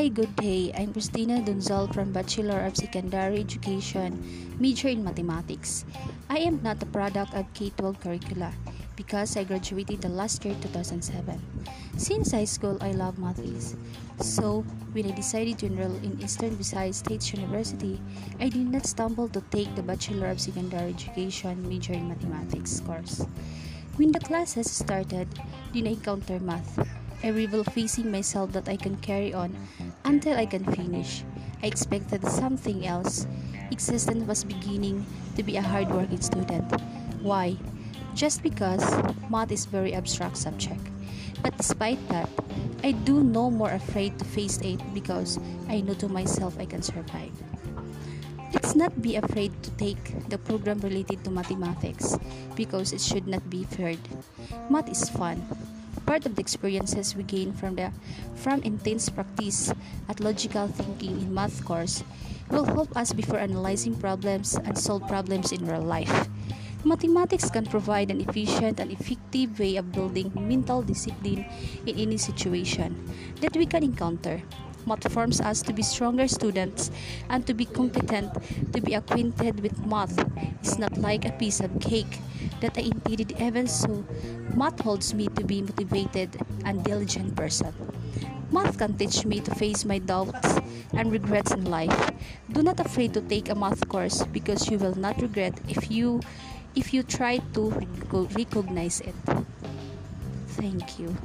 Hi, good day. I'm Cristina Donzol from Bachelor of Secondary Education, major in Mathematics. I am not the product of K-12 curricula because I graduated the last year 2007. Since high school, I love maths. So, when I decided to enroll in Eastern Visayas State University, I did not stumble to take the Bachelor of Secondary Education, major in Mathematics course. When the classes started, did I encounter math? I revel facing myself that I can carry on until I can finish. I expected something else. Existence was beginning to be a hard-working student. Why? Just because math is very abstract subject. But despite that, I do no more afraid to face it because I know to myself I can survive. Let's not be afraid to take the program related to mathematics because it should not be feared. Math is fun. Part of the experiences we gain from intense practice at logical thinking in math course will help us before analyzing problems and solve problems in real life. Mathematics can provide an efficient and effective way of building mental discipline in any situation that we can encounter. Math forms us to be stronger students and to be competent. To be acquainted with math is not like a piece of cake that I intended, even so, math holds me to be motivated and diligent person. Math can teach me to face my doubts and regrets in life. Do not afraid to take a math course because you will not regret if you try to recognize it. Thank you.